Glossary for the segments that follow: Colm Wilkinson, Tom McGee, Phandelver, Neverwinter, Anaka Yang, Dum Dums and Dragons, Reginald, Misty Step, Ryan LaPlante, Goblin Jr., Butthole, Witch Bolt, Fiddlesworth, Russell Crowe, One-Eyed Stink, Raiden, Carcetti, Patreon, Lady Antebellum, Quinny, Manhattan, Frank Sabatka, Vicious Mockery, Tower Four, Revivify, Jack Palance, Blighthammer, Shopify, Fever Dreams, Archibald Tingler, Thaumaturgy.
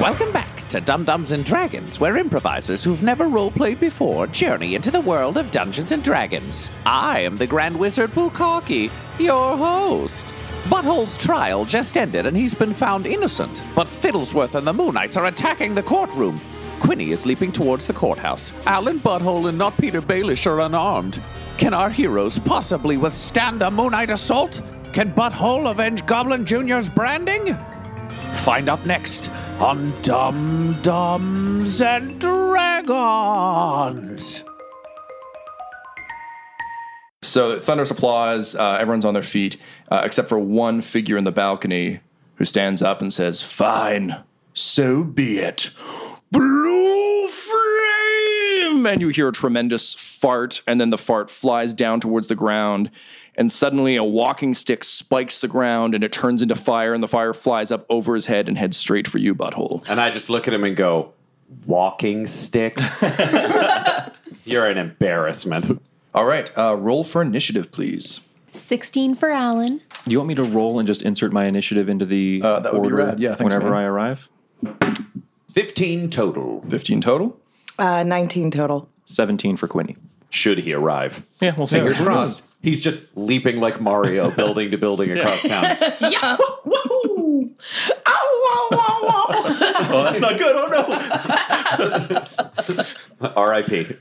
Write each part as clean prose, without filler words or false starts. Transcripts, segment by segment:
Welcome back to Dum Dums and Dragons, where improvisers who've never roleplayed before journey into the world of Dungeons and Dragons. I am the Grand Wizard Bukaki, your host. Butthole's trial just ended and he's been found innocent, but Fiddlesworth and the Moonites are attacking the courtroom. Quinny is leaping towards the courthouse. Alan, Butthole, and not Peter Baelish are unarmed. Can our heroes possibly withstand a Moonite assault? Can Butthole avenge Goblin Jr.'s branding? Find up next on Dum Dums and Dragons. So thunderous applause, everyone's on their feet, except for one figure in the balcony who stands up and says, "Fine, so be it. Blue flame!" And you hear a tremendous fart, and then the fart flies down towards the ground. And suddenly a walking stick spikes the ground and it turns into fire, and the fire flies up over his head and heads straight for you, Butthole. And I just look at him and go, "Walking stick? You're an embarrassment." All right, roll for initiative, please. 16 for Alan. Do you want me to roll and just insert my initiative into the that order would be rad. Yeah, thanks, whenever man. I arrive? 15 total. 15 total? 19 total. 17 for Quinny. Should he arrive? Yeah, we'll see. Fingers crossed. He's just leaping like Mario, building to building across town. Yeah. Woo-hoo! Ow, ow, ow, ow. Oh, that's not good. Oh, no. R.I.P.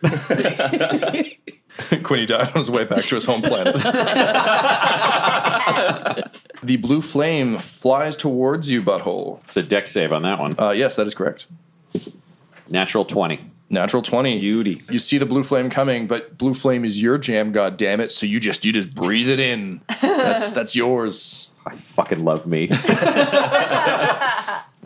Quinny died on his way back to his home planet. The blue flame flies towards you, Butthole. It's a deck save on that one. Yes, that is correct. Natural 20. Natural 20. Beauty. You see the blue flame coming, but blue flame is your jam, goddammit, so you just breathe it in. That's yours. I fucking love me.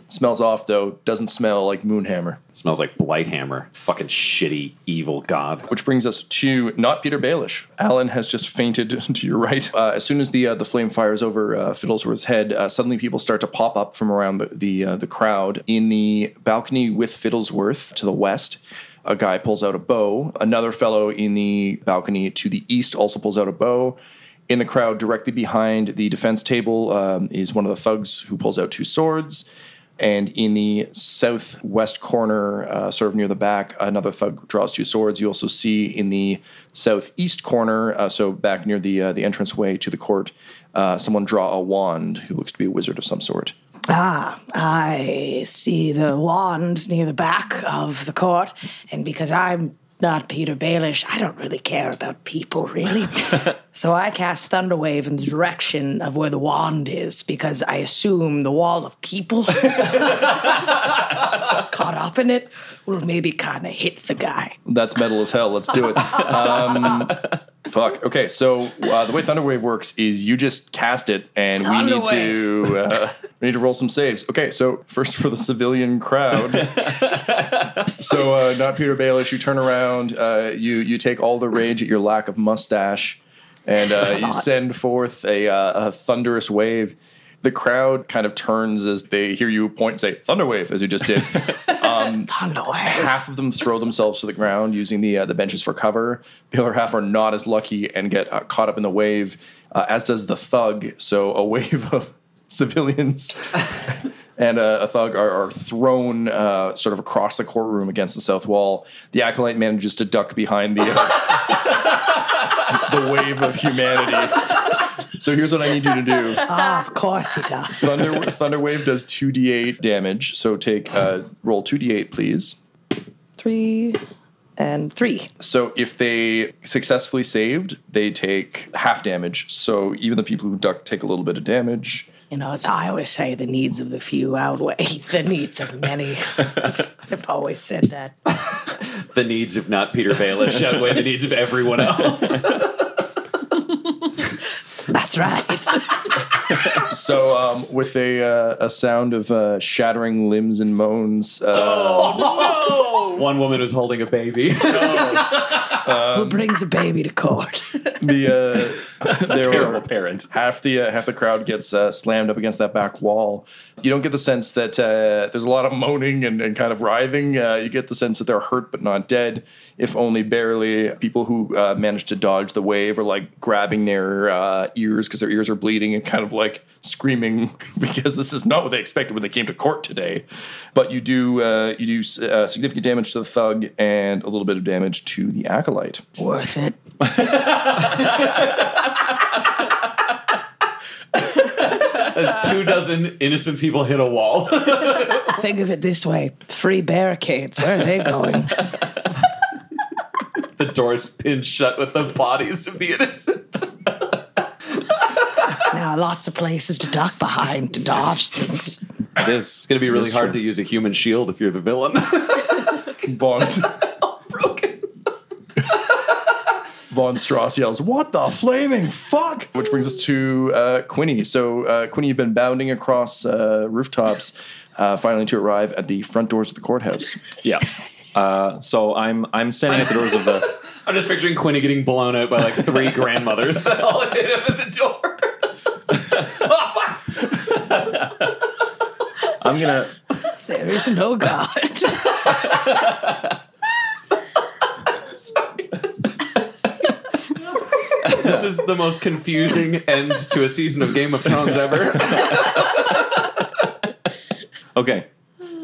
Smells off, though. Doesn't smell like Moonhammer. It smells like Blighthammer. Fucking shitty, evil god. Which brings us to not Peter Baelish. Alan has just fainted to your right. As soon as the flame fires over Fiddlesworth's head, suddenly people start to pop up from around the crowd. In the balcony with Fiddlesworth to the west, a guy pulls out a bow. Another fellow in the balcony to the east also pulls out a bow. In the crowd directly behind the defense table is one of the thugs who pulls out two swords. And in the southwest corner, sort of near the back, another thug draws two swords. You also see in the southeast corner, so back near the entranceway to the court, someone draw a wand who looks to be a wizard of some sort. Ah, I see the wand near the back of the court. And because I'm not Peter Baelish, I don't really care about people, really. So I cast Thunderwave in the direction of where the wand is, because I assume the wall of people caught up in it will maybe kind of hit the guy. That's metal as hell. Let's do it. Fuck. Okay, so the way Thunderwave works is you just cast it, and we need to roll some saves. Okay, so first for the civilian crowd. So not Peter Baelish, you turn around, you take all the rage at your lack of mustache, and you send forth a thunderous wave. The crowd kind of turns as they hear you point and say, "Thunderwave," as you just did. Thunderwave. Half of them throw themselves to the ground using the benches for cover. The other half are not as lucky and get caught up in the wave, as does the thug. So a wave of civilians and a thug are thrown sort of across the courtroom against the south wall. The acolyte manages to duck behind the wave of humanity. So here's what I need you to do. Ah, of course he does. Thunderwave does 2d8 damage. So roll 2d8, please. 3 and 3. So if they successfully saved, they take half damage. So even the people who duck take a little bit of damage. You know, as I always say, the needs of the few outweigh the needs of many. I've always said that. The needs of not Peter Baelish outweigh the needs of everyone else. That's right. So with a sound of shattering limbs and moans. Oh, no! One woman was holding a baby. Who brings a baby to court? Terrible parent. Half the crowd gets slammed up against that back wall. You don't get the sense that there's a lot of moaning and kind of writhing. You get the sense that they're hurt but not dead, if only barely. People who managed to dodge the wave are like grabbing their ears because their ears are bleeding and kind of like screaming because this is not what they expected when they came to court today. But you do significant damage to the thug and a little bit of damage to the acolyte. Worth it. As 24 innocent people hit a wall. Think of it this way. 3 barricades. Where are they going? The door's pinned shut with the bodies of the innocent. Now, lots of places to duck behind to dodge things. It is. It's going to be really hard to use a human shield if you're the villain. Bonds. Von Strauss yells, "What the flaming fuck?" Which brings us to Quinny. So Quinny, you've been bounding across rooftops, finally to arrive at the front doors of the courthouse. Yeah. So I'm standing at the doors of the... I'm just picturing Quinny getting blown out by like 3 grandmothers that all hit him at the door. Oh, fuck! I'm gonna... There is no God. This is the most confusing end to a season of Game of Thrones ever. Okay.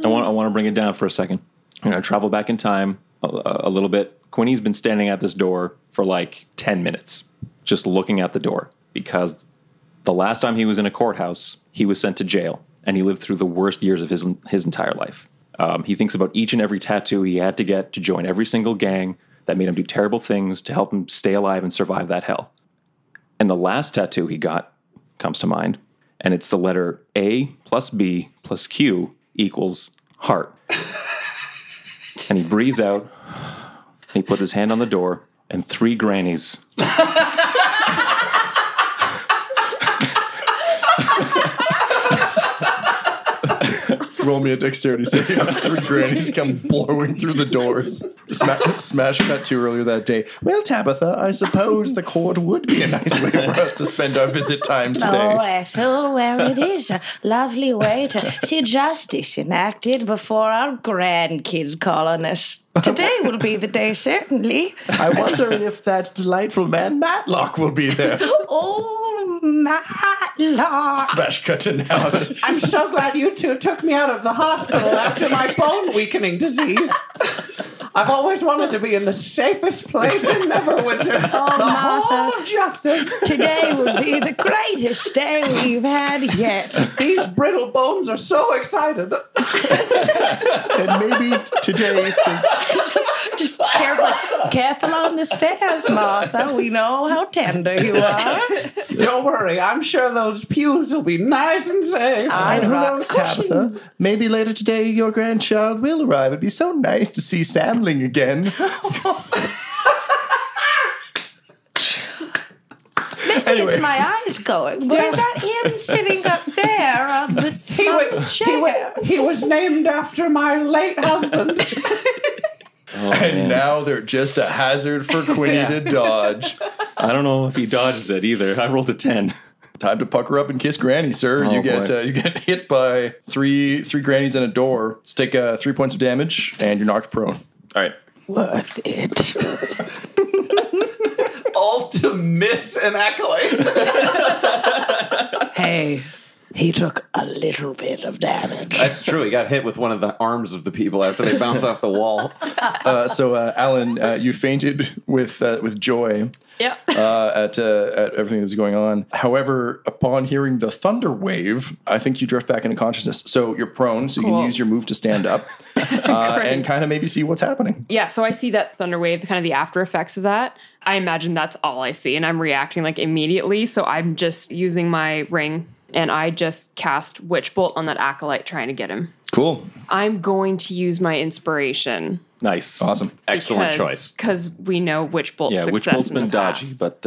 I want to bring it down for a second. I'm going to travel back in time a little bit. Quinny's been standing at this door for like 10 minutes, just looking at the door. Because the last time he was in a courthouse, he was sent to jail. And he lived through the worst years of his entire life. He thinks about each and every tattoo he had to get to join every single gang that made him do terrible things to help him stay alive and survive that hell. And the last tattoo he got comes to mind, and it's the letter A+B+Q=heart. And he breathes out, and he puts his hand on the door, and 3 grannies roll me a dexterity save. Those 3 grannies come blowing through the doors. Smash cut to earlier that day. Well, Tabitha, I suppose the court would be a nice way for us to spend our visit time today. Oh, Ethel, well, it is a lovely way to see justice enacted before our grandkids call on us. Today will be the day, certainly. I wonder if that delightful man Matlock will be there. Oh, Matlock. Smash cut to now. I'm so glad you two took me out of the hospital after my bone weakening disease. I've always wanted to be in the safest place in Neverwinter. Oh, the Martha, of justice. Today will be the greatest day we've had yet. These brittle bones are so excited. And maybe today, since... Just careful on the stairs, Martha. We know how tender you are. Don't worry. I'm sure those pews will be nice and safe. And who knows, Tabitha? Maybe later today your grandchild will arrive. It'd be so nice to see Samling again. Anyway. It's my eyes going. But is that him sitting up there on the chair? He was named after my late husband. Oh, and man. Now they're just a hazard for Quinny to dodge. I don't know if he dodges it either. I rolled a 10. Time to pucker up and kiss Granny, sir. Oh, you get hit by three grannies and a door. Let's take 3 points of damage, and you're knocked prone. All right. Worth it. All to miss an acolyte. Hey, He took a little bit of damage. That's true. He got hit with one of the arms of the people after they bounced off the wall. So Alan, you fainted with joy. Yeah. At everything that was going on. However, upon hearing the thunder wave, I think you drift back into consciousness. So you're prone, so you can use your move to stand up and kind of maybe see what's happening. Yeah. So I see that thunder wave, kind of the after effects of that. I imagine that's all I see, and I'm reacting like immediately. So I'm just using my ring, and I just cast Witch Bolt on that acolyte trying to get him. Cool. I'm going to use my inspiration. Nice. Awesome. Excellent choice. Because we know Witch Bolt's success. Yeah, Witch Bolt's been dodgy, but...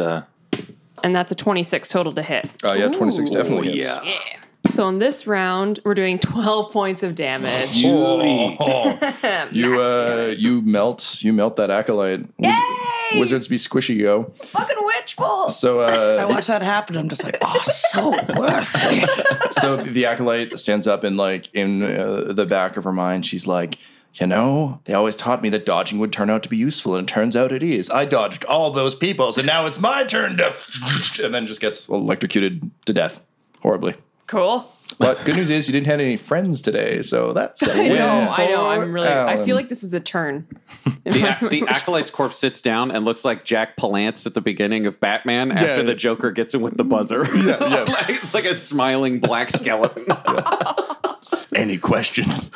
And that's a 26 total to hit. Oh, yeah, 26 definitely hits. Yeah. So in this round, we're doing 12 points of damage. You melt that acolyte. Yay! Wizards be squishy, yo. Fucking Witch Bolt! So, I watched that happen. I'm just like, oh, so worth it. So the acolyte stands up and, like, in the back of her mind, she's like, you know, they always taught me that dodging would turn out to be useful, and it turns out it is. I dodged all those people, so now it's my turn to... And then just gets electrocuted to death. Horribly. Cool. But good news is you didn't have any friends today, so that's a win. I know. I'm really. Alan. I feel like this is a turn. The acolyte's corpse sits down and looks like Jack Palance at the beginning of Batman after the Joker gets him with the buzzer. Yeah. It's like a smiling black skeleton. Any questions?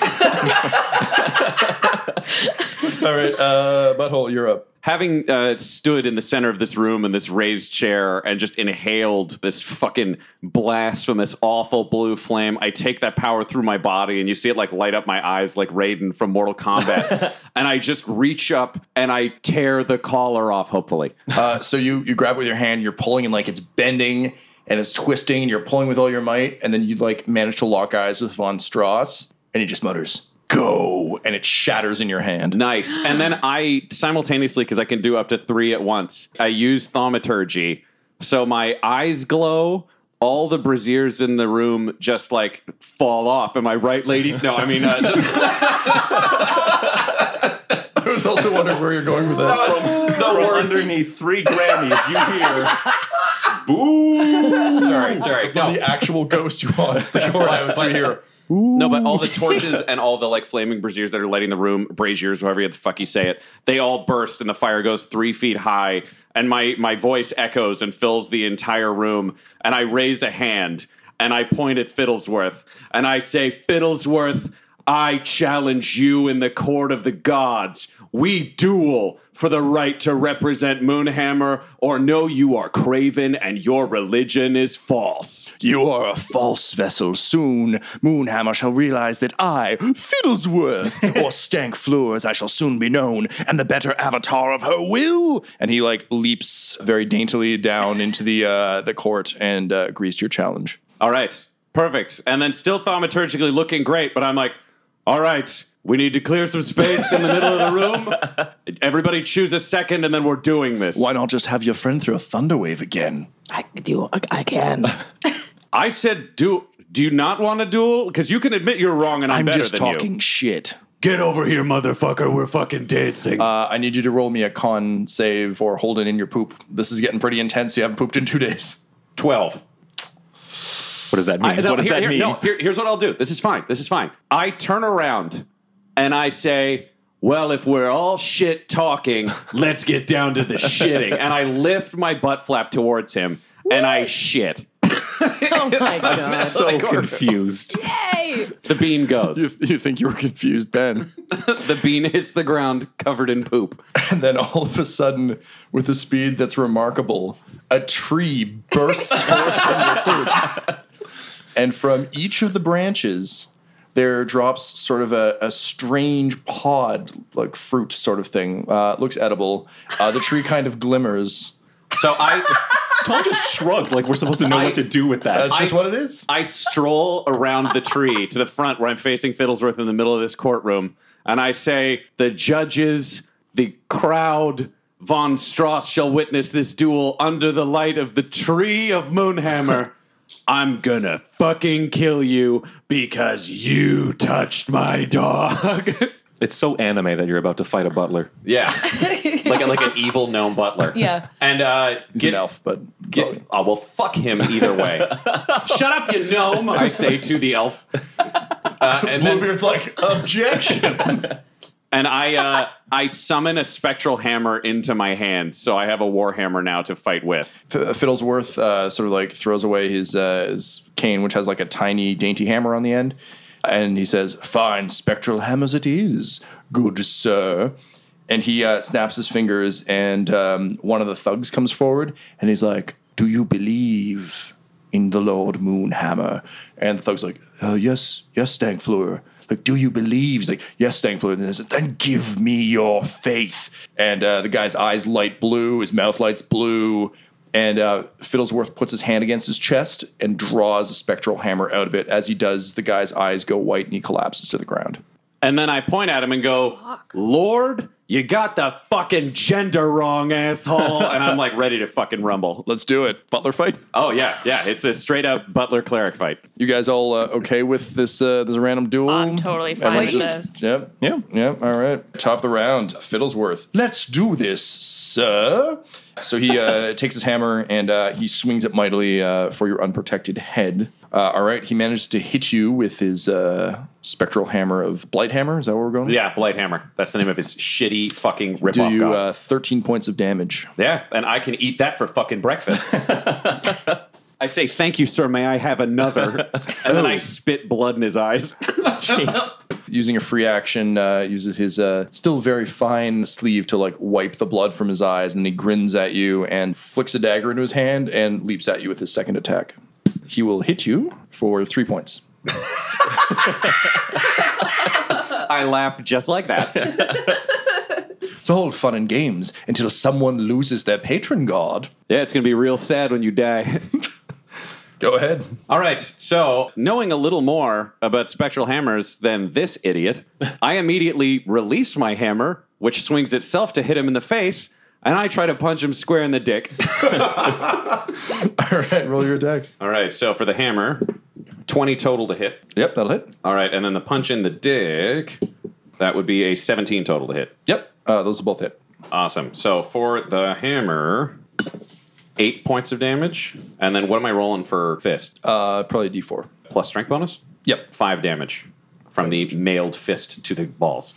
All right, Butthole, you're up. Having stood in the center of this room in this raised chair and just inhaled this fucking blasphemous, awful blue flame, I take that power through my body, and you see it like light up my eyes like Raiden from Mortal Kombat. And I just reach up and I tear the collar off, hopefully. So you grab it with your hand, you're pulling, and like it's bending. And it's twisting, and you're pulling with all your might, and then you like manage to lock eyes with Von Strauss, and he just mutters, "Go!" and it shatters in your hand. Nice. And then I simultaneously, because I can do up to 3 at once, I use Thaumaturgy. So my eyes glow. All the braziers in the room just like fall off. Am I right, ladies? No, I mean I was also wondering where you're going with that. From underneath 3 Grammys, you hear. Boo! Sorry. From the actual ghost who haunts the courthouse right here. No, but all the torches and all the like flaming braziers that are lighting the room, braziers, however the fuck you say it, they all burst and the fire goes 3 feet high. And my voice echoes and fills the entire room. And I raise a hand and I point at Fiddlesworth and I say, "Fiddlesworth, I challenge you in the court of the gods. We duel for the right to represent Moonhammer, or no, you are craven and your religion is false. You are a false vessel. Soon, Moonhammer shall realize that I, Fiddlesworth, or Stank Fleur, as I shall soon be known, am the better avatar of her will." And he like leaps very daintily down into the court and agrees to your challenge. All right, perfect. And then still thaumaturgically looking great, but I'm like, all right, we need to clear some space in the middle of the room. Everybody choose a second, and then we're doing this. Why not just have your friend throw a thunder wave again? I can. I said, do you not want to duel? Because you can admit you're wrong, and I'm better than you. I'm just talking shit. Get over here, motherfucker. We're fucking dancing. I need you to roll me a con save or hold it in your poop. This is getting pretty intense. You haven't pooped in 2 days. 12. What does that mean? What does that mean? No, here's what I'll do. This is fine. I turn around. And I say, well, if we're all shit talking, let's get down to the shitting. And I lift my butt flap towards him, and I shit. Oh, my God. I'm so confused. Yay! The bean goes. You think you were confused then. The bean hits the ground covered in poop. And then all of a sudden, with a speed that's remarkable, a tree bursts forth from your poop. And from each of the branches... there drops sort of a strange pod, like fruit sort of thing. Looks edible. The tree kind of glimmers. So I... Tom just shrugged like we're supposed to know what to do with that. That's just what it is. I stroll around the tree to the front where I'm facing Fiddlesworth in the middle of this courtroom. And I say, the judges, the crowd... Von Strauss shall witness this duel under the light of the tree of Moonhammer. I'm gonna fucking kill you because you touched my dog. It's so anime that you're about to fight a butler. Yeah. like an evil gnome butler. Yeah. And he's an elf, but oh well, fuck him either way. Shut up, you gnome! I say to the elf. And Bluebeard's then, like, objection. And I summon a spectral hammer into my hand, so I have a warhammer now to fight with. Fiddlesworth sort of like throws away his cane, which has like a tiny, dainty hammer on the end, and he says, "Fine spectral hammers it is, good sir." And he snaps his fingers, and one of the thugs comes forward, and he's like, "Do you believe in the Lord Moonhammer?" And the thug's like, "Yes, Stangfleur." Like, "Do you believe?" He's like, "Yes, Stangfleur." And he says, "Then give me your faith." And the guy's eyes light blue, his mouth lights blue, and Fiddlesworth puts his hand against his chest and draws a spectral hammer out of it. As he does, the guy's eyes go white, and he collapses to the ground. And then I point at him and go, "Lord, you got the fucking gender wrong, asshole." And I'm like ready to fucking rumble. Let's do it. Butler fight? Oh, yeah. It's a straight up butler cleric fight. You guys all okay with this random duel? I'm totally fine with this. Yep. All right. Top of the round, Fiddlesworth. "Let's do this, sir." So he takes his hammer and he swings it mightily for your unprotected head. All right, he manages to hit you with his spectral hammer of Blighthammer. Is that where we're going? Yeah, Blighthammer. That's the name of his shitty fucking ripoff. Do you 13 points of damage? Yeah, and I can eat that for fucking breakfast. I say, "Thank you, sir. May I have another?" And then I spit blood in his eyes. Jeez. Using a free action, uses his still very fine sleeve to like wipe the blood from his eyes, and he grins at you and flicks a dagger into his hand and leaps at you with his second attack. He will hit you for 3 points. I laugh just like that. It's all fun and games until someone loses their patron god. Yeah, it's going to be real sad when you die. Go ahead. All right. So, knowing a little more about spectral hammers than this idiot, I immediately release my hammer, which swings itself to hit him in the face, and I try to punch him square in the dick. All right. Roll your attacks. All right. So, for the hammer, 20 total to hit. Yep, that'll hit. All right. And then the punch in the dick, that would be a 17 total to hit. Yep. Those will both hit. Awesome. So, for the hammer... 8 points of damage. And then what am I rolling for fist? Probably D4. Plus strength bonus? Yep. 5 damage from the mailed fist to the balls.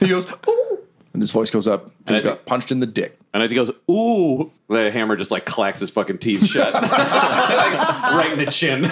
He goes, "Ooh!" And his voice goes up. And he got punched in the dick. And as he goes, "Ooh!" the hammer just like clacks his fucking teeth shut. Right in the chin.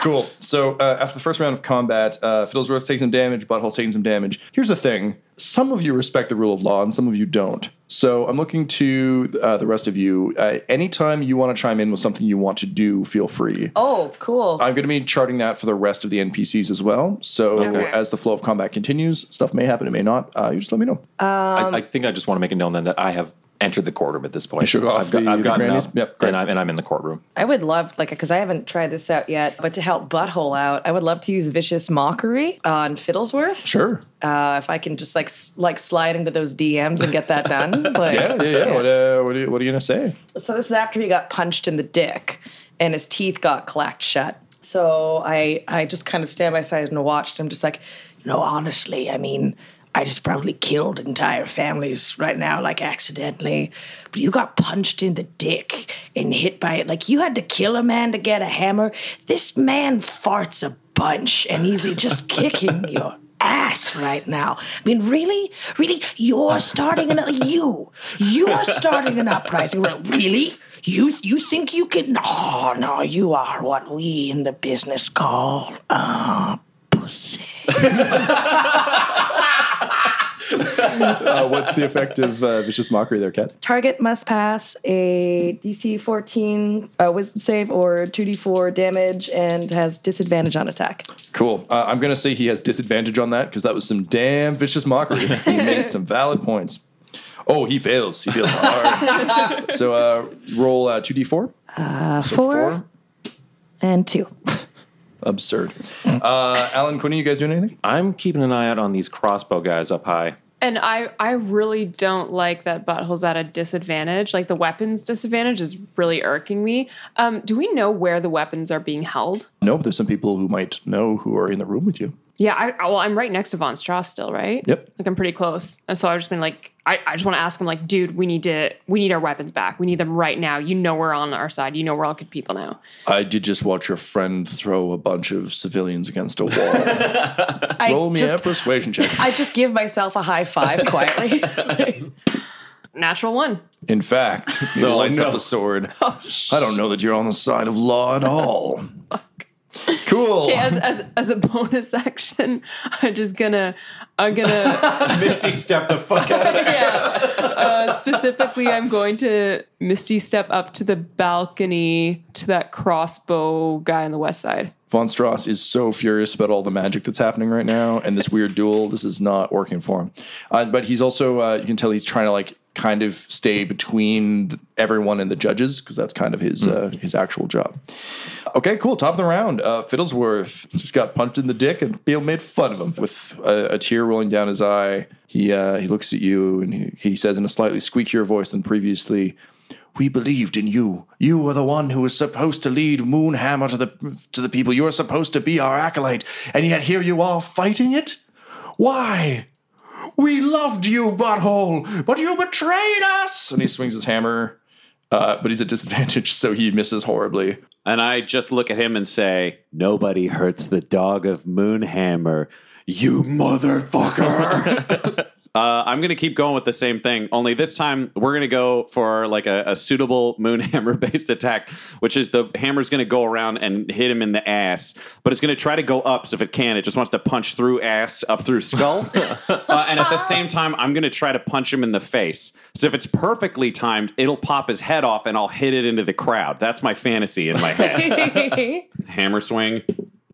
Cool. So after the first round of combat, Fiddlesworth takes some damage, Butthole's taking some damage. Here's the thing. Some of you respect the rule of law and some of you don't. So I'm looking to the rest of you. Anytime you want to chime in with something you want to do, feel free. Oh, cool. I'm going to be charting that for the rest of the NPCs as well. So as the flow of combat continues, stuff may happen, it may not. You just let me know. I think I just want to make it known then that I have entered the courtroom at this point. I've gotten up, yep, and I'm in the courtroom. I would love, because I haven't tried this out yet, but to help Butthole out, I would love to use Vicious Mockery on Fiddlesworth. Sure. If I can just like slide into those DMs and get that done. Yeah. What are you gonna say? So this is after he got punched in the dick and his teeth got clacked shut. So I just kind of stand by side and watched him, just like, honestly, I just probably killed entire families right now, accidentally. But you got punched in the dick and hit by it. You had to kill a man to get a hammer. This man farts a bunch, and he's just kicking your ass right now. Really? You're starting an... You're starting an uprising. Really? You think you can... Oh, no, you are what we in the business call pussy. What's the effect of Vicious Mockery there, Kat? Target must pass a DC 14 wisdom save or 2d4 damage and has disadvantage on attack. Cool. I'm going to say he has disadvantage on that because that was some damn Vicious Mockery. He made some valid points. Oh, he fails. He fails hard. So roll 2d4. So 4 and 2. Absurd. Alan, Quinny, you guys doing anything? I'm keeping an eye out on these crossbow guys up high. And I really don't like that Butthole's at a disadvantage. The weapons disadvantage is really irking me. Do we know where the weapons are being held? No, but there's some people who might know who are in the room with you. Yeah, I'm right next to Von Strauss still, right? Yep. Like, I'm pretty close. And so I've just been like, I just want to ask him, like, dude, we need our weapons back. We need them right now. You know we're on our side. You know we're all good people now. I did just watch your friend throw a bunch of civilians against a wall. Roll me a persuasion check. I just give myself a high five quietly. Like, natural one. In fact, he lights up the sword. Oh, I don't know that you're on the side of law at all. Cool. Okay, as a bonus action, I'm gonna Misty Step the fuck out of there. Yeah. Specifically, I'm going to Misty Step up to the balcony to that crossbow guy on the west side. Von Strauss is so furious about all the magic that's happening right now and this weird duel. This is not working for him. But he's also, you can tell he's trying to like kind of stay between everyone and the judges because that's kind of his actual job. Okay, cool. Top of the round. Fiddlesworth just got punched in the dick and Beale made fun of him. With a tear rolling down his eye, he looks at you and he says in a slightly squeakier voice than previously, "We believed in you. You were the one who was supposed to lead Moonhammer to the people. You were supposed to be our acolyte. And yet here you are fighting it? Why? We loved you, Butthole, but you betrayed us!" And he swings his hammer, but he's at disadvantage, so he misses horribly. And I just look at him and say, "Nobody hurts the dog of Moonhammer, you motherfucker!" I'm going to keep going with the same thing, only this time we're going to go for like a suitable Moonhammer-based attack, which is the hammer's going to go around and hit him in the ass, but it's going to try to go up, so if it can, it just wants to punch through ass, up through skull. And at the same time, I'm going to try to punch him in the face. So if it's perfectly timed, it'll pop his head off and I'll hit it into the crowd. That's my fantasy in my head. Hammer swing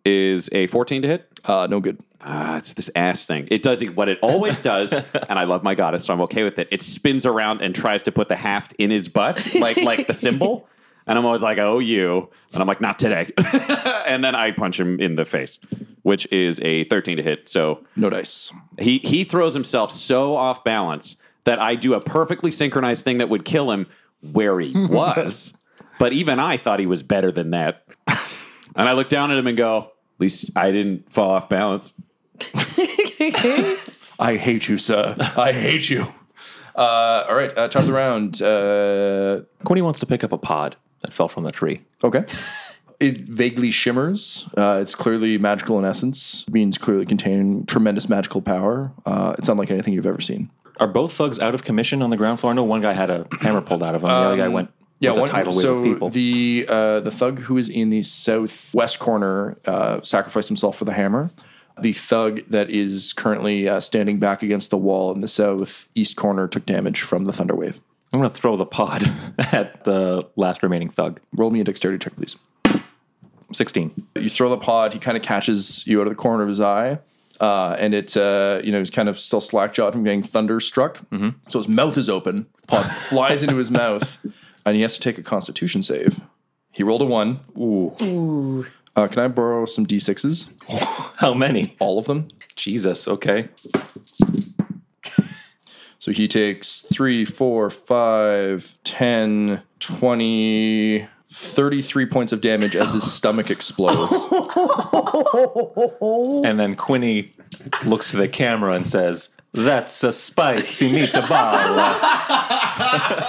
is a 14 to hit. No good. It's this ass thing. It does what it always does, and I love my goddess, so I'm okay with it. It spins around and tries to put the haft in his butt, like the symbol. And I'm always like, "Oh, you." And I'm like, "Not today." And then I punch him in the face, which is a 13 to hit. So no dice. He throws himself so off balance that I do a perfectly synchronized thing that would kill him where he was. But even I thought he was better than that. And I look down at him and go, "At least I didn't fall off balance." I hate you, sir. I hate you. All right, top of the round. Quinny wants to pick up a pod that fell from the tree. Okay. It vaguely shimmers. It's clearly magical in essence. Beans clearly contain tremendous magical power. It's unlike anything you've ever seen. Are both thugs out of commission on the ground floor? No, one guy had a hammer pulled out of him. The other guy went... Yeah, the thug who is in the southwest corner sacrificed himself for the hammer. The thug that is currently standing back against the wall in the southeast corner took damage from the thunderwave. I'm going to throw the pod at the last remaining thug. Roll me a dexterity check, please. 16. You throw the pod. He kind of catches you out of the corner of his eye. And it, he's kind of still slack-jawed from getting thunderstruck. Mm-hmm. So his mouth is open. Pod flies into his mouth. And he has to take a Constitution save. He rolled a 1. Ooh. Can I borrow some D6s? How many? All of them. Jesus, okay. So he takes 3, 4, 5, 10, 20, 33 points of damage as his stomach explodes. And then Quinny looks to the camera and says, "That's a spice you need to buy."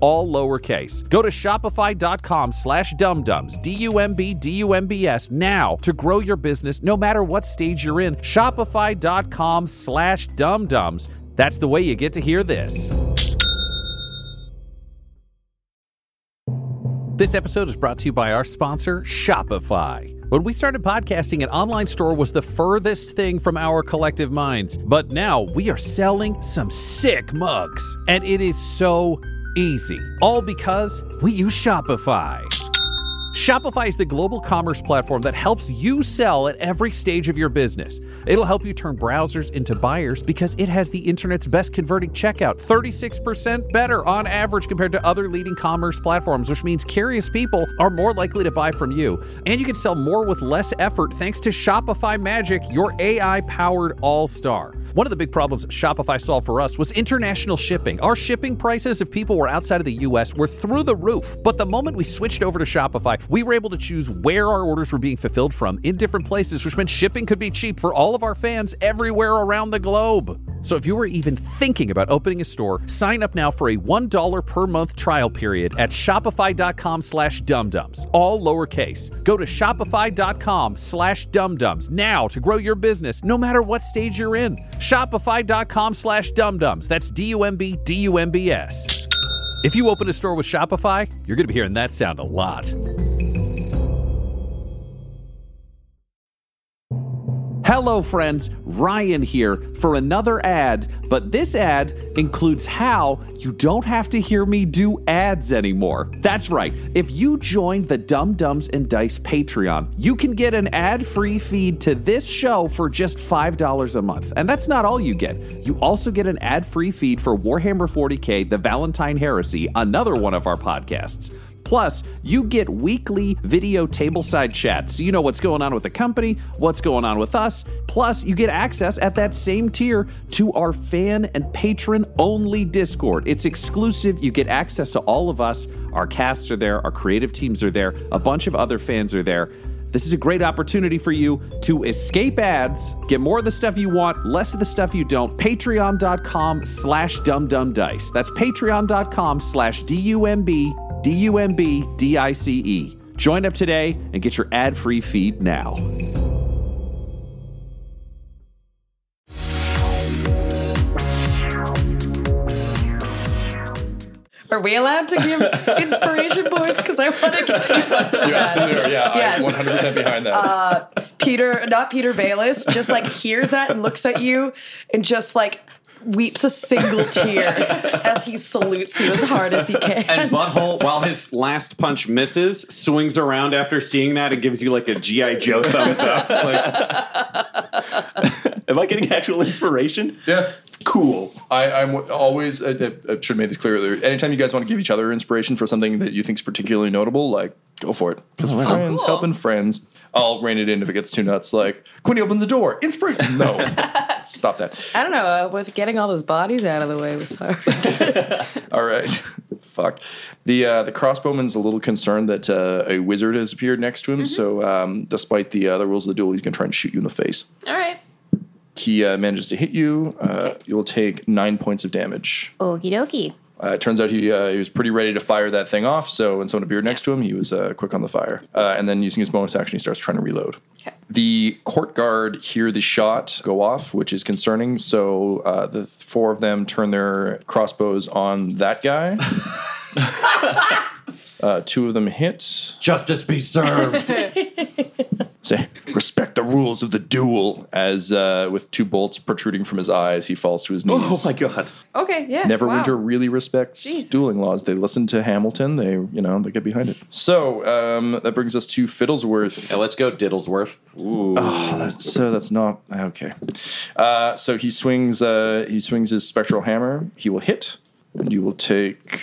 All lowercase. Go to shopify.com/dumdums, DUMBDUMBS now to grow your business no matter what stage you're in. Shopify.com/dumdums. That's the way you get to hear this. This episode is brought to you by our sponsor, Shopify. When we started podcasting, an online store was the furthest thing from our collective minds. But now we are selling some sick mugs. And it is so easy. All because we use Shopify. Shopify is the global commerce platform that helps you sell at every stage of your business. It'll help you turn browsers into buyers because it has the internet's best converting checkout, 36% better on average compared to other leading commerce platforms, which means curious people are more likely to buy from you. And you can sell more with less effort thanks to Shopify Magic, your AI-powered all-star. One of the big problems Shopify solved for us was international shipping. Our shipping prices, if people were outside of the U.S., were through the roof. But the moment we switched over to Shopify, we were able to choose where our orders were being fulfilled from in different places, which meant shipping could be cheap for all of our fans everywhere around the globe. So if you were even thinking about opening a store, sign up now for a $1 per month trial period at shopify.com/dumdums, all lowercase. Go to shopify.com/dumdums now to grow your business, no matter what stage you're in. Shopify.com/dumdums. That's DUMBDUMBS. If you open a store with Shopify, you're going to be hearing that sound a lot. Hello friends, Ryan here for another ad, but this ad includes how you don't have to hear me do ads anymore. That's right, if you join the Dum Dums and Dice Patreon, you can get an ad-free feed to this show for just $5 a month. And that's not all you get. You also get an ad-free feed for Warhammer 40k, The Valentine Heresy, another one of our podcasts. Plus, you get weekly video tableside chats, so you know what's going on with the company, what's going on with us. Plus, you get access at that same tier to our fan and patron-only Discord. It's exclusive. You get access to all of us. Our casts are there. Our creative teams are there. A bunch of other fans are there. This is a great opportunity for you to escape ads, get more of the stuff you want, less of the stuff you don't. Patreon.com/dumdumdice. That's patreon.com/DUMBDICE. Join up today and get your ad-free feed now. Are we allowed to give inspiration points? Because I want to give you one for that. You absolutely are, yeah. Yes. I'm 100% behind that. Not Peter Baelish, just like hears that and looks at you and just like weeps a single tear as he salutes you as hard as he can. And Butthole, while his last punch misses, swings around after seeing that and gives you like a G.I. Joe thumbs up. Like, am I getting actual inspiration? Yeah. Cool. I should have made this clear earlier. Anytime you guys want to give each other inspiration for something that you think is particularly notable, like, go for it. Because we're friends, cool. Helping friends. I'll rein it in if it gets too nuts. Like, Quinny opens the door. Inspiration. No. Stop that. I don't know. With getting all those bodies out of the way was hard. All right. Fuck. The crossbowman's a little concerned that a wizard has appeared next to him. Mm-hmm. So despite the rules of the duel, he's going to try and shoot you in the face. All right. He manages to hit you. Okay. You'll take 9 points of damage. Okie dokie. It turns out he was pretty ready to fire that thing off, so when someone appeared next to him, he was quick on the fire. And then using his bonus action, he starts trying to reload. Okay. The court guard hear the shot go off, which is concerning, so the 4 of them turn their crossbows on that guy. Two of them hit. Justice be served. Say, respect the rules of the duel. As with two bolts protruding from his eyes, he falls to his knees. Oh my God. Okay, yeah. Neverwinter really respects dueling laws. They listen to Hamilton. They, you know, they get behind it. So that brings us to Fiddlesworth. Yeah, let's go Diddlesworth. Ooh. Oh, that's not okay. So he swings. He swings his spectral hammer. He will hit, and you will take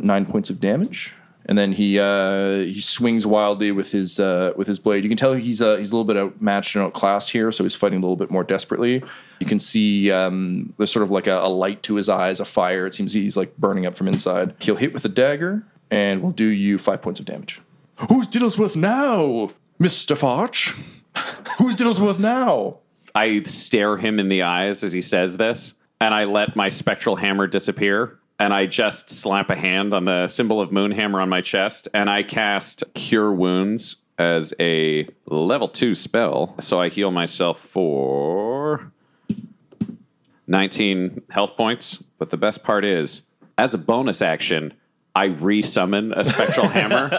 9 points of damage. And then he swings wildly with his blade. You can tell he's a little bit outmatched and outclassed here, so he's fighting a little bit more desperately. You can see there's sort of like a light to his eyes, a fire. It seems he's like burning up from inside. He'll hit with a dagger, and will do you 5 points of damage. Who's Diddlesworth now, Mr. Farch? Who's Diddlesworth now? I stare him in the eyes as he says this, and I let my spectral hammer disappear. And I just slap a hand on the symbol of Moonhammer on my chest, and I cast Cure Wounds as a level 2 spell. So I heal myself for 19 health points. But the best part is, as a bonus action, I re-summon a spectral hammer,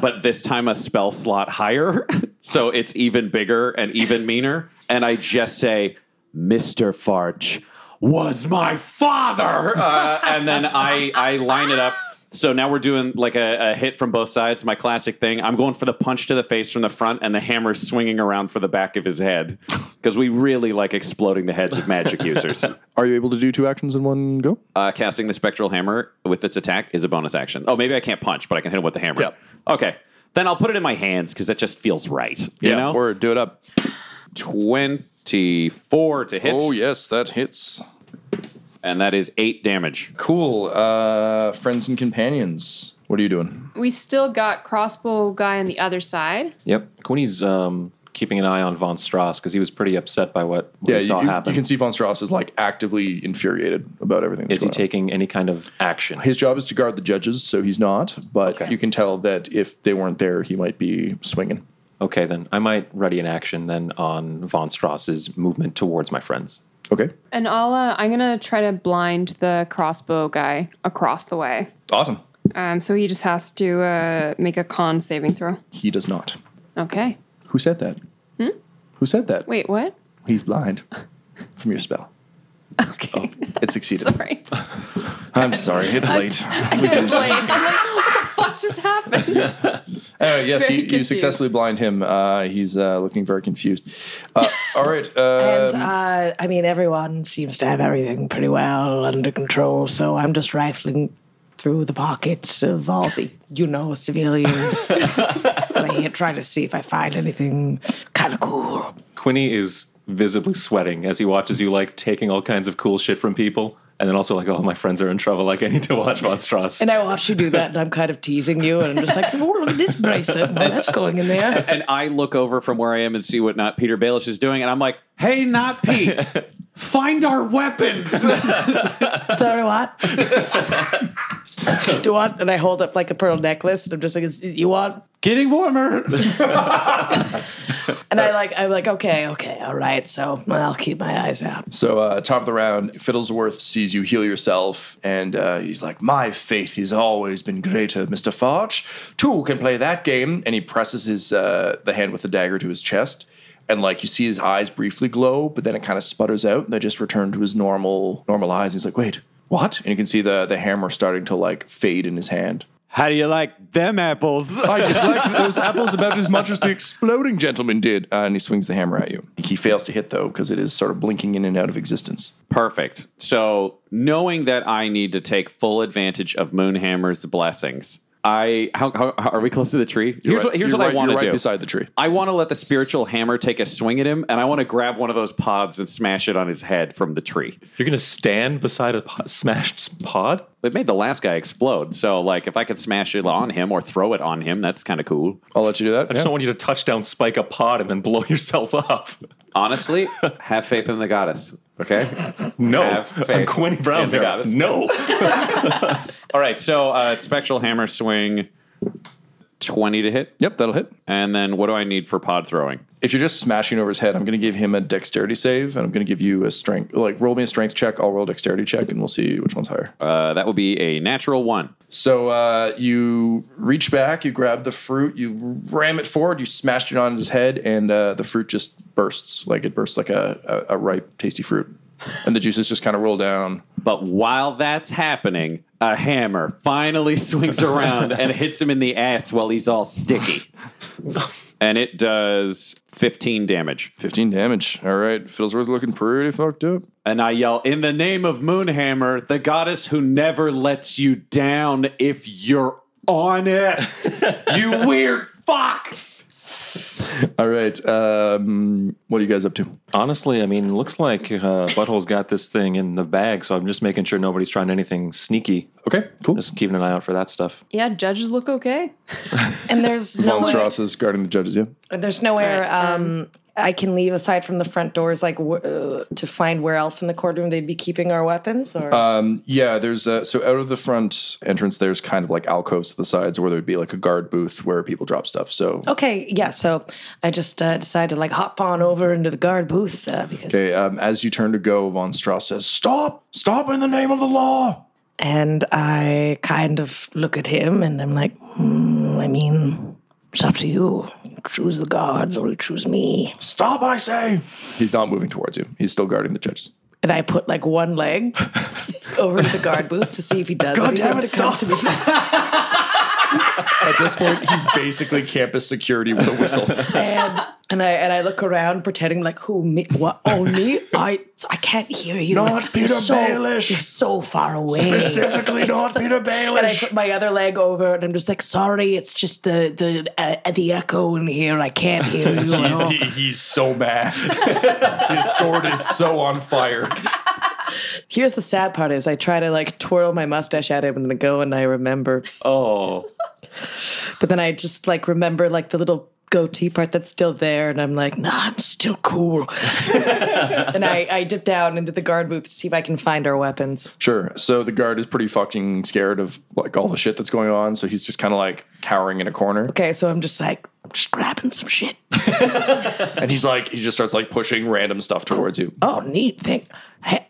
but this time a spell slot higher. So it's even bigger and even meaner. And I just say, Mr. Farch was my father, and then I line it up. So now we're doing like a hit from both sides, my classic thing. I'm going for the punch to the face from the front, and the hammer's swinging around for the back of his head, because we really like exploding the heads of magic users. Are you able to do two actions in one go? Casting the spectral hammer with its attack is a bonus action. Oh, maybe I can't punch, but I can hit him with the hammer. Yep. Okay, then I'll put it in my hands, because that just feels right. You know? Or do it up. 24 to hit. Oh, yes, that hits. And that is 8 damage. Cool. Friends and companions, what are you doing? We still got crossbow guy on the other side. Yep. Quinny's keeping an eye on Von Strauss, because he was pretty upset by what he saw happen. You can see Von Strauss is like actively infuriated about everything. Is he taking any kind of action? His job is to guard the judges, so he's not. But you can tell that if they weren't there, he might be swinging. Okay, then. I might ready an action then on Von Strauss's movement towards my friends. Okay. And I'm going to try to blind the crossbow guy across the way. Awesome. So he just has to make a con saving throw. He does not. Okay. Who said that? Hmm? Who said that? Wait, what? He's blind from your spell. Okay. Oh, it succeeded. Sorry. I'm sorry. It's late. It's late. I'm like, what the fuck just happened? Yes, you successfully blind him. He's looking very confused. All right. And I mean, everyone seems to have everything pretty well under control, so I'm just rifling through the pockets of all the, civilians. I'm here trying to see if I find anything kind of cool. Quinny is visibly sweating as he watches you like taking all kinds of cool shit from people, and then also like, oh, my friends are in trouble, like I need to watch Von Strauss. And I watch you do that, and I'm kind of teasing you, and I'm just like, oh, look at this bracelet, well, that's going in there. And I look over from where I am and see what Not Peter Baelish is doing, and I'm like, hey, Not Pete, find our weapons. Sorry, what? Do you want? And I hold up like a pearl necklace, and I'm just like, you want? Getting warmer. And I'm like, okay, all right. So I'll keep my eyes out. So top of the round, Fiddlesworth sees you heal yourself, and he's like, my faith has always been greater, Mr. Farch. Two can play that game. And he presses his the hand with the dagger to his chest. And, like, you see his eyes briefly glow, but then it kind of sputters out, and they just return to his normal eyes. And he's like, wait, what? And you can see the hammer starting to, like, fade in his hand. How do you like them apples? I just like those apples about as much as the exploding gentleman did. And he swings the hammer at you. He fails to hit, though, because it is sort of blinking in and out of existence. Perfect. So, knowing that I need to take full advantage of Moonhammer's blessings... How are we close to the tree? Here's what I want to do. You're right beside the tree. I want to let the spiritual hammer take a swing at him, and I want to grab one of those pods and smash it on his head from the tree. You're going to stand beside a smashed pod? It made the last guy explode, so like if I could smash it on him or throw it on him, that's kind of cool. I'll let you do that. I just don't want you to touchdown spike a pod and then blow yourself up. Honestly, have faith in the goddess, okay? No. I'm Quinny Brown. The goddess. No. All right, so spectral hammer swing, 20 to hit. Yep, that'll hit. And then what do I need for pod throwing? If you're just smashing over his head, I'm going to give him a dexterity save, and I'm going to give you a strength. Like, roll me a strength check. I'll roll a dexterity check, and we'll see which one's higher. That will be a natural one. So you reach back, you grab the fruit, you ram it forward, you smash it on his head, and the fruit just bursts. Like, it bursts like a ripe, tasty fruit. And the juices just kind of roll down. But while that's happening, a hammer finally swings around and hits him in the ass while he's all sticky. And it does 15 damage. 15 damage. All right. Fiddlesworth looking pretty fucked up. And I yell, in the name of Moonhammer, the goddess who never lets you down if you're honest. You weird fuck. All right. What are you guys up to? Honestly, I mean, looks like Butthole's got this thing in the bag, so I'm just making sure nobody's trying anything sneaky. Okay, cool. Just keeping an eye out for that stuff. Yeah, judges look okay. And there's no Von Strauss is guarding the judges, yeah. There's nowhere I can leave aside from the front doors, like to find where else in the courtroom they'd be keeping our weapons? Or yeah, there's so out of the front entrance, there's kind of like alcoves to the sides where there'd be like a guard booth where people drop stuff. So okay, yeah. So I just decided to like hop on over into the guard booth because. Okay, as you turn to go, Von Strauss says, "Stop! Stop in the name of the law!" And I kind of look at him and I'm like, I mean, it's up to you. Choose the guards or you choose me. Stop, I say. He's not moving towards you. He's still guarding the judges. And I put like one leg over to the guard booth to see if he does. God damn it, stop. To me. At this point, he's basically campus security with a whistle. And I look around pretending like, who, me, what, oh, me? I can't hear you. Not Peter Baelish. You're so far away. Specifically not Peter Baelish. And I put my other leg over and I'm just like, sorry, it's just the echo in here. I can't hear you. He's so mad. His sword is so on fire. Here's the sad part is I try to like twirl my mustache at him and then go and I remember. Oh. But then I just like remember like the little goatee part that's still there and I'm like, nah, I'm still cool. And I dip down into the guard booth to see if I can find our weapons. Sure. So the guard is pretty fucking scared of like all the shit that's going on. So he's just kind of like cowering in a corner. Okay. So I'm just like, I'm just grabbing some shit. And he's like, he just starts like pushing random stuff towards you. Oh, neat thing.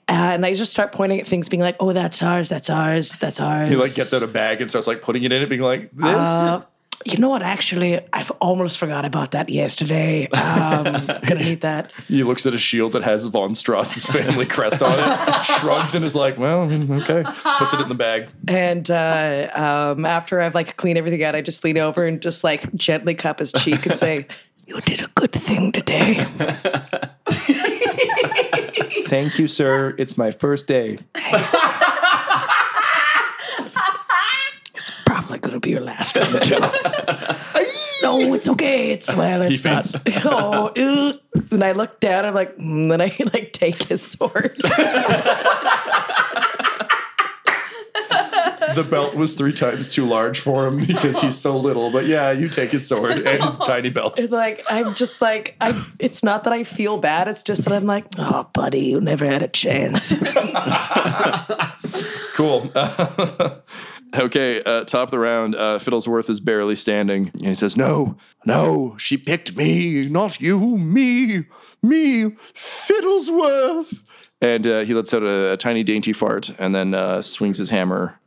And I just start pointing at things, being like, oh, that's ours, that's ours, that's ours. He like gets out a bag and starts like putting it in it, being like, this. You know what, actually, I've almost forgot about that yesterday. Gonna need that. He looks at a shield that has Von Strauss's family crest on it, shrugs and is like, well, okay. Puts it in the bag. And after I've like cleaned everything out, I just lean over and just like gently cup his cheek and say, you did a good thing today. Thank you, sir. It's my first day. It's probably going to be your last one, too. No, it's okay. It's well, it's not. Oh, ew. And I look down. I'm like, then I like take his sword. The belt was 3 times too large for him because he's so little. But yeah, you take his sword and his tiny belt. It's like, I'm just like, it's not that I feel bad. It's just that I'm like, oh, buddy, you never had a chance. Cool. Okay, top of the round, Fiddlesworth is barely standing. And he says, no, she picked me, not you, me, Fiddlesworth. And he lets out a tiny dainty fart and then swings his hammer.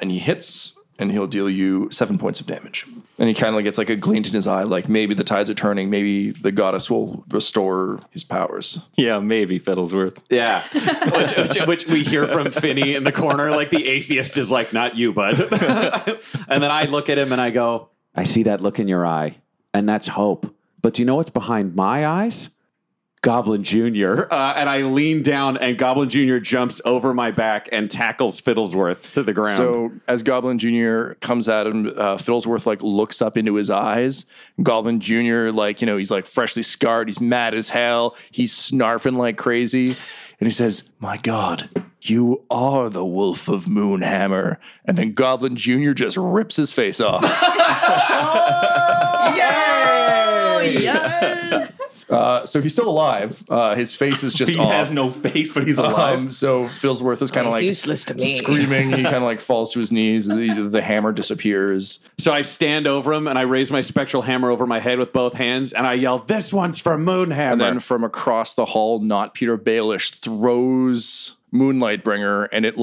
And he hits, and he'll deal you 7 points of damage. And he kind of like gets like a glint in his eye, like maybe the tides are turning, maybe the goddess will restore his powers. Yeah, maybe, Fiddlesworth. Yeah. which we hear from Finney in the corner, like the atheist is like, not you, bud. And then I look at him and I go, I see that look in your eye, and that's hope. But do you know what's behind my eyes? Goblin Jr. And I lean down and Goblin Jr. jumps over my back and tackles Fiddlesworth to the ground. So as Goblin Jr. comes at him, Fiddlesworth like looks up into his eyes. Goblin Jr. like, you know, he's like freshly scarred. He's mad as hell. He's snarfing like crazy. And he says, my God, you are the Wolf of Moonhammer. And then Goblin Jr. just rips his face off. Oh, yay! Yes! So he's still alive. His face is just off. He has no face, but he's alive. So Fiddlesworth is kind of useless to me. Screaming. He kind of falls to his knees. The hammer disappears. So I stand over him and I raise my spectral hammer over my head with both hands and I yell, "This one's for Moonhammer." And then from across the hall, not Peter Baelish throws Moonlight Bringer, and it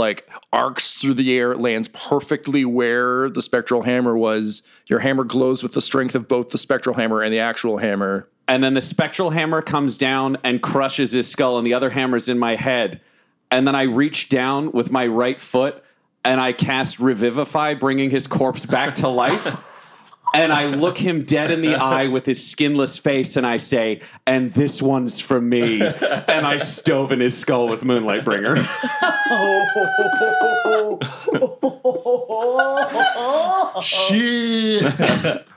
arcs through the air. It lands perfectly where the spectral hammer was. Your hammer glows with the strength of both the spectral hammer and the actual hammer. And then the spectral hammer comes down and crushes his skull, and the other hammer's in my head. And then I reach down with my right foot, and I cast Revivify, bringing his corpse back to life. And I look him dead in the eye with his skinless face, and I say, "And this one's for me." And I stove in his skull with Moonlight Bringer. Shit.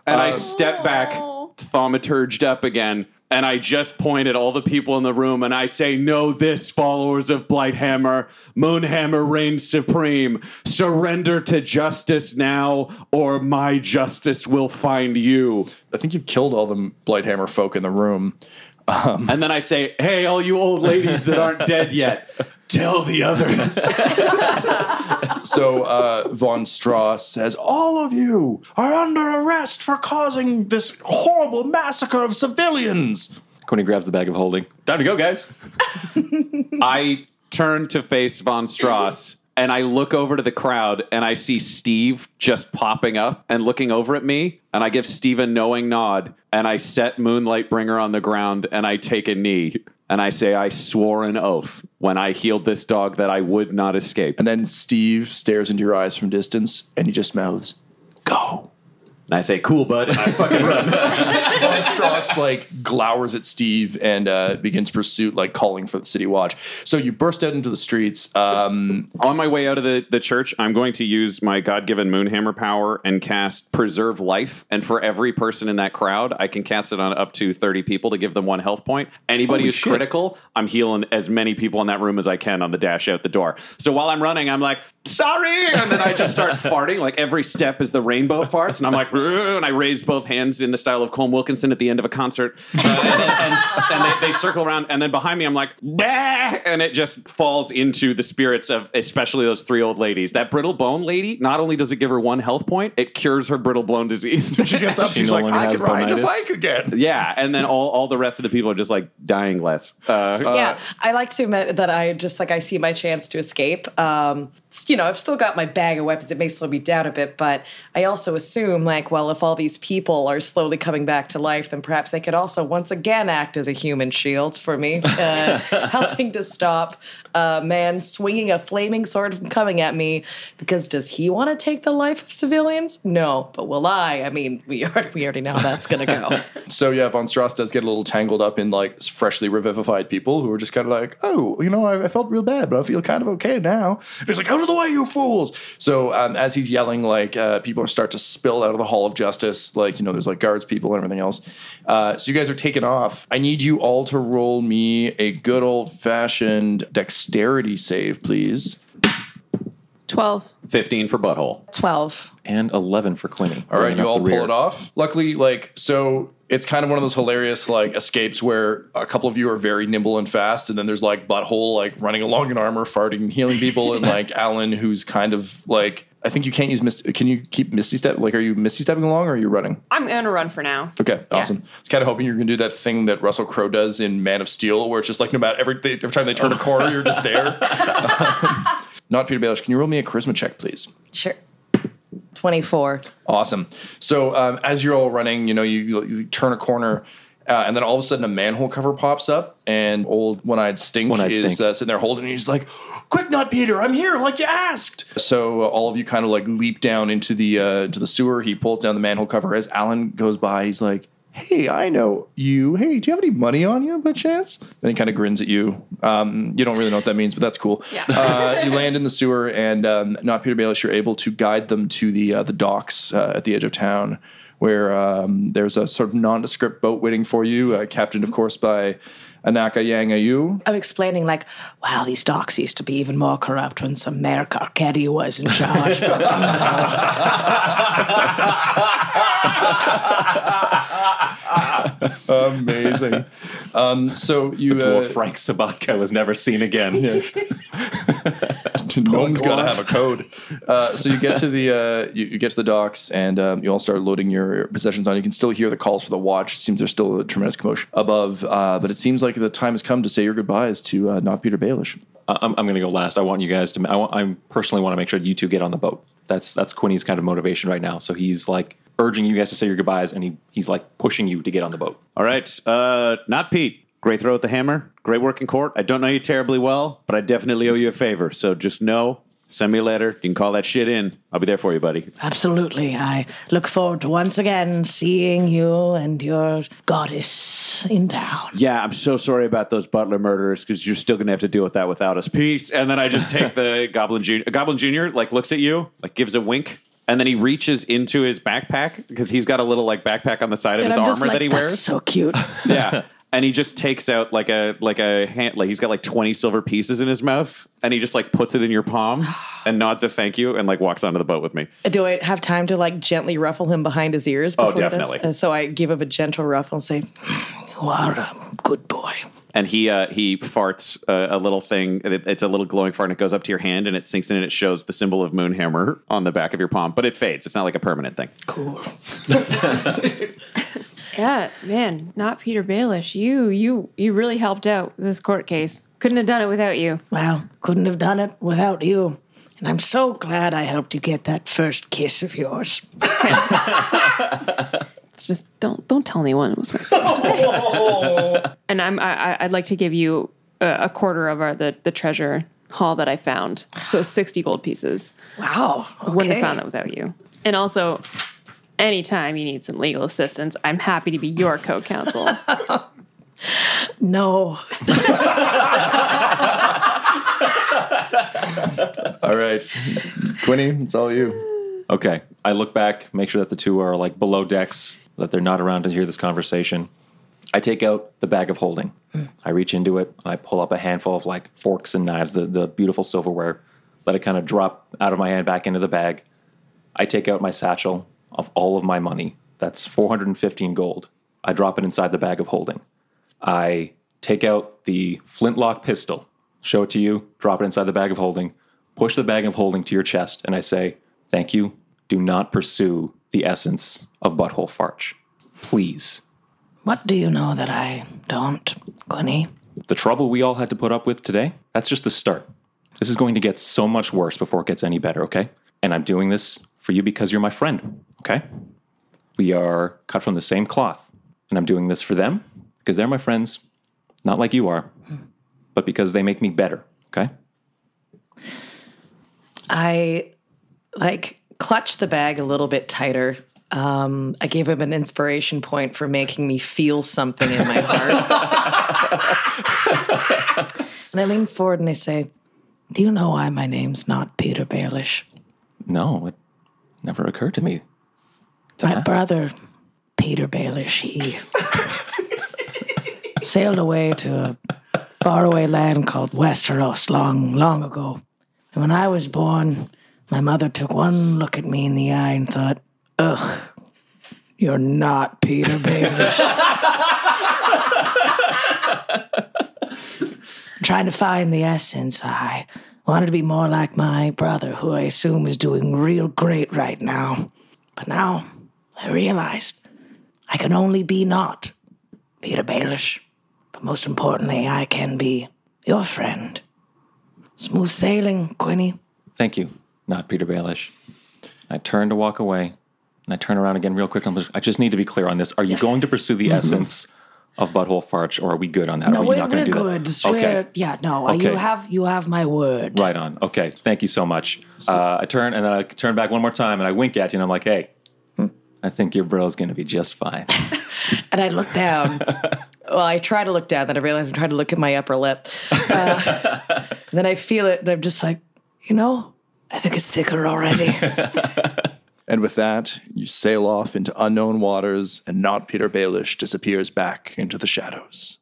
And I step back, thaumaturged up again, and I just point at all the people in the room, and I say, "Know this, followers of Blighthammer. Moonhammer reigns supreme. Surrender to justice now, or my justice will find you." I think you've killed all the Blighthammer folk in the room. And then I say, "Hey, all you old ladies that aren't dead yet, tell the others." So Von Strauss says, "All of you are under arrest for causing this horrible massacre of civilians." Quinny grabs the bag of holding. "Time to go, guys." I turn to face Von Strauss, and I look over to the crowd, and I see Steve just popping up and looking over at me, and I give Steve a knowing nod, and I set Moonlight Bringer on the ground, and I take a knee. And I say, "I swore an oath when I healed this dog that I would not escape." And then Steve stares into your eyes from distance, and he just mouths, "Go." And I say, "Cool, bud." And I fucking run. Von Strauss glowers at Steve and begins pursuit, calling for the city watch. So you burst out into the streets. On my way out of the church, I'm going to use my God-given Moonhammer power and cast Preserve Life. And for every person in that crowd, I can cast it on up to 30 people to give them 1 health point. Anybody who's critical, I'm healing as many people in that room as I can on the dash out the door. So while I'm running, I'm "Sorry!" And then I just start farting. Every step is the rainbow farts. And I'm and I raise both hands in the style of Colm Wilkinson at the end of a concert. And they circle around. And then behind me, I'm "Bah!" And it just falls into the spirits of especially those 3 old ladies. That brittle bone lady, not only does it give her 1 health point, it cures her brittle bone disease. She gets up, she's "I can ride a bike again." Yeah. And then all the rest of the people are just dying less. I like to admit that I just I see my chance to escape. I've still got my bag of weapons. It may slow me down a bit, but I also assume well, if all these people are slowly coming back to life, then perhaps they could also once again act as a human shield for me, helping to stop a man swinging a flaming sword from coming at me. Because does he want to take the life of civilians? No, but will I? I mean, we already know how that's going to go. So yeah, Von Strauss does get a little tangled up in freshly revivified people who are just kind of I felt real bad, but I feel kind of okay now. And he's "Out of the way, you fools!" So as he's yelling, people start to spill out of the Hall of Justice, there's guards, people, and everything else. So you guys are taken off. I need you all to roll me a good old-fashioned dexterity save, please. 12. 15 for Butthole. 12. And 11 for Quinny. All right, you all pull it off. Luckily, it's kind of one of those hilarious, escapes where a couple of you are very nimble and fast, and then there's, Butthole, running along in armor, farting and healing people, and, Alan, who's kind of, I think you can't use can you keep Misty Step? Are you Misty Stepping along or are you running? I'm going to run for now. Okay, awesome. Yeah. I was kind of hoping you were going to do that thing that Russell Crowe does in Man of Steel, where it's just no matter, every time they turn a corner, you're just there. Not Peter Baelish. Can you roll me a charisma check, please? Sure. 24. Awesome. So as you're all running, you turn a corner, and then all of a sudden a manhole cover pops up, and old One-Eyed Stink is sitting there holding it. He's "Quick, Not Peter, I'm here, like you asked." So all of you kind of leap down into the sewer. He pulls down the manhole cover. As Alan goes by, he's "Hey, I know you. Hey, do you have any money on you by chance?" And he kind of grins at you. You don't really know what that means, but that's cool. Yeah. You land in the sewer, and Not Peter Baelish, you're able to guide them to the docks at the edge of town, where there's a sort of nondescript boat waiting for you, captained, of course, by Anaka Yang, are you? I'm explaining, like, well, these docs used to be even more corrupt when some Mayor Carcetti was in charge. Amazing. So you... The dwarf Frank Sabatka was never seen again. Yeah. No one's got to have a code. So you get to the you get to the docks, and you all start loading your possessions on. You can still hear the calls for the watch. It seems there's still a tremendous commotion above, but it seems like the time has come to say your goodbyes to not Peter Baelish. I'm going to go last. I want you guys to. I personally want to make sure you two get on the boat. That's Quinny's kind of motivation right now. So he's like urging you guys to say your goodbyes, and he's like pushing you to get on the boat. All right, not Pete. Great throw at the hammer. Great work in court. I don't know you terribly well, but I definitely owe you a favor. So just know, send me a letter. You can call that shit in. I'll be there for you, buddy. Absolutely. I look forward to once again seeing you and your goddess in town. Yeah, I'm so sorry about those Butler murderers because you're still going to have to deal with that without us. Peace. And then I just take the Goblin Jr. Goblin Jr. like looks at you, like gives a wink. And then he reaches into his backpack because he's got a little like backpack on the side of his armor that he wears. That's so cute. Yeah. And he just takes out like a hand, like he's got like 20 silver pieces in his mouth, and he just like puts it in your palm and nods a thank you and like walks onto the boat with me. Do I have time to like gently ruffle him behind his ears? Oh, definitely. So I give him a gentle ruffle and say, "You are a good boy." And he farts a little thing. It's a little glowing fart, and it goes up to your hand, and it sinks in, and it shows the symbol of Moonhammer on the back of your palm. But it fades. It's not like a permanent thing. Cool. Yeah, man, not Peter Baelish. You really helped out with this court case. Couldn't have done it without you. Well, couldn't have done it without you. And I'm so glad I helped you get that first kiss of yours. It's just don't tell anyone it was my first kiss. Oh. And I'd like to give you a quarter of the treasure haul that I found. So 60 gold pieces. Wow. Okay. So wouldn't have found that without you. And also, anytime you need some legal assistance, I'm happy to be your co-counsel. No. All right. Quinny, it's all you. Okay. I look back, make sure that the two are like below decks, that they're not around to hear this conversation. I take out the bag of holding. I reach into it, and I pull up a handful of like forks and knives, the beautiful silverware. Let it kind of drop out of my hand back into the bag. I take out my satchel of all of my money. That's 415 gold. I drop it inside the bag of holding. I take out the flintlock pistol, show it to you, drop it inside the bag of holding, push the bag of holding to your chest, and I say, thank you. Do not pursue the essence of Butthole Farch. Please. What do you know that I don't, Quinny? The trouble we all had to put up with today, that's just the start. This is going to get so much worse before it gets any better, okay? And I'm doing this for you because you're my friend. Okay? We are cut from the same cloth. And I'm doing this for them because they're my friends, not like you are, but because they make me better. Okay? I, like, clutched the bag a little bit tighter. I gave him an inspiration point for making me feel something in my heart. And I lean forward and I say, do you know why my name's not Peter Baelish? No, it never occurred to me. My brother, Peter Baelish, he sailed away to a faraway land called Westeros long, long ago. And when I was born, my mother took one look at me in the eye and thought, ugh, you're not Peter Baelish. Trying to find the essence, I wanted to be more like my brother, who I assume is doing real great right now. But now I realized I can only be not Peter Baelish. But most importantly, I can be your friend. Smooth sailing, Quinny. Thank you, not Peter Baelish. I turn to walk away, and I turn around again real quick. I just need to be clear on this. Are you going to pursue the essence of Butthole Farch, or are we good on that? No, we're good. Okay. Yeah, no, okay. You have my word. Right on. Okay, thank you so much. So, I turn, and then I turn back one more time, and I wink at you, and I'm like, hey, I think your bro's going to be just fine. And I look down. Well, I try to look down, then I realize I'm trying to look at my upper lip. Then I feel it, and I'm just like, you know, I think it's thicker already. And with that, you sail off into unknown waters, and not Peter Baelish disappears back into the shadows.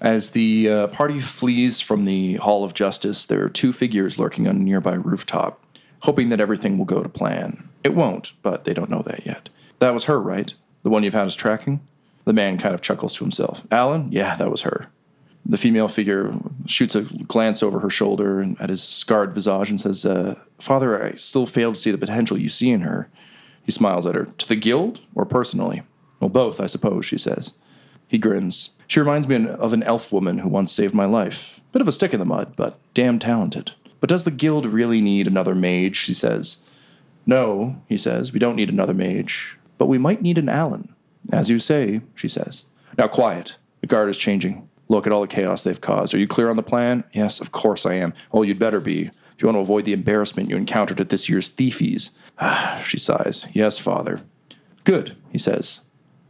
As the party flees from the Hall of Justice, there are two figures lurking on a nearby rooftop, hoping that everything will go to plan. It won't, but they don't know that yet. That was her, right? The one you've had us tracking? The man kind of chuckles to himself. Alan? Yeah, that was her. The female figure shoots a glance over her shoulder and at his scarred visage and says, Father, I still fail to see the potential you see in her. He smiles at her. To the guild or personally? Well, both, I suppose, she says. He grins. She reminds me of an elf woman who once saved my life. Bit of a stick in the mud, but damn talented. But does the guild really need another mage, she says. No, he says, we don't need another mage, but we might need an Alan. As you say, she says. Now quiet. The guard is changing. Look at all the chaos they've caused. Are you clear on the plan? Yes, of course I am. Oh, you'd better be, if you want to avoid the embarrassment you encountered at this year's Thiefies. She sighs. Yes, Father. Good, he says.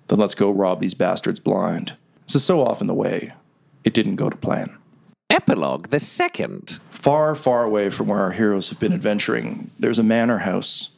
Then let's go rob these bastards blind. This is so off in the way, it didn't go to plan. Epilogue the second. Far, far away from where our heroes have been adventuring, there's a manor house,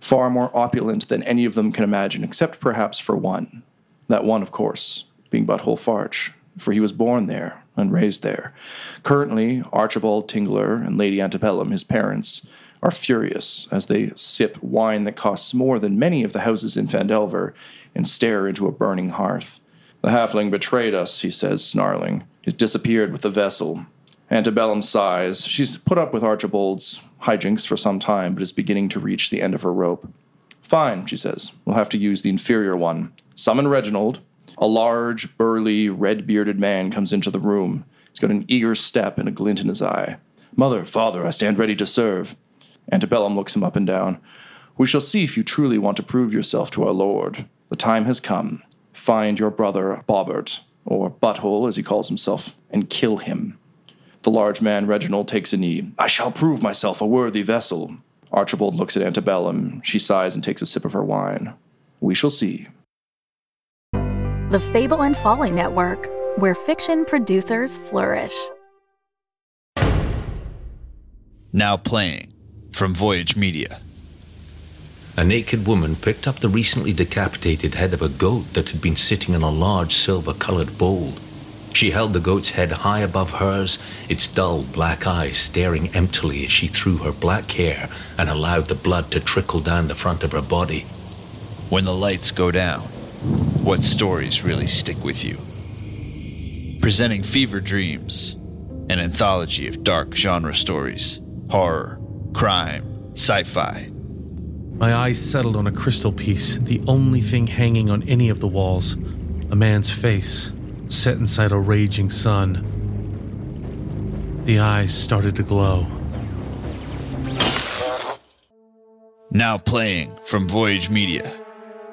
far more opulent than any of them can imagine, except perhaps for one. That one, of course, being Butthole Farch, for he was born there and raised there. Currently, Archibald Tingler and Lady Antebellum, his parents, are furious as they sip wine that costs more than many of the houses in Phandelver and stare into a burning hearth. The halfling betrayed us, he says, snarling. It disappeared with the vessel. Antebellum sighs. She's put up with Archibald's hijinks for some time, but is beginning to reach the end of her rope. Fine, she says. We'll have to use the inferior one. Summon Reginald. A large, burly, red-bearded man comes into the room. He's got an eager step and a glint in his eye. Mother, father, I stand ready to serve. Antebellum looks him up and down. We shall see if you truly want to prove yourself to our lord. The time has come. Find your brother, Bobbert, or Butthole, as he calls himself, and kill him. The large man, Reginald, takes a knee. I shall prove myself a worthy vessel. Archibald looks at Antebellum. She sighs and takes a sip of her wine. We shall see. The Fable and Folly Network, where fiction producers flourish. Now playing, from Voyage Media. A naked woman picked up the recently decapitated head of a goat that had been sitting in a large silver-coloured bowl. She held the goat's head high above hers, its dull black eyes staring emptily as she threw her black hair and allowed the blood to trickle down the front of her body. When the lights go down, what stories really stick with you? Presenting Fever Dreams, an anthology of dark genre stories, horror, crime, sci-fi. My eyes settled on a crystal piece, the only thing hanging on any of the walls. A man's face, set inside a raging sun. The eyes started to glow. Now playing from Voyage Media,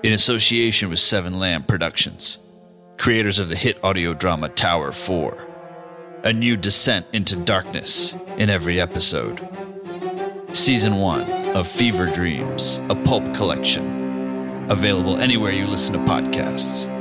in association with Seven Lamb Productions, creators of the hit audio drama Tower Four. A new descent into darkness in every episode. Season 1. Of Fever Dreams, a pulp collection. Available anywhere you listen to podcasts.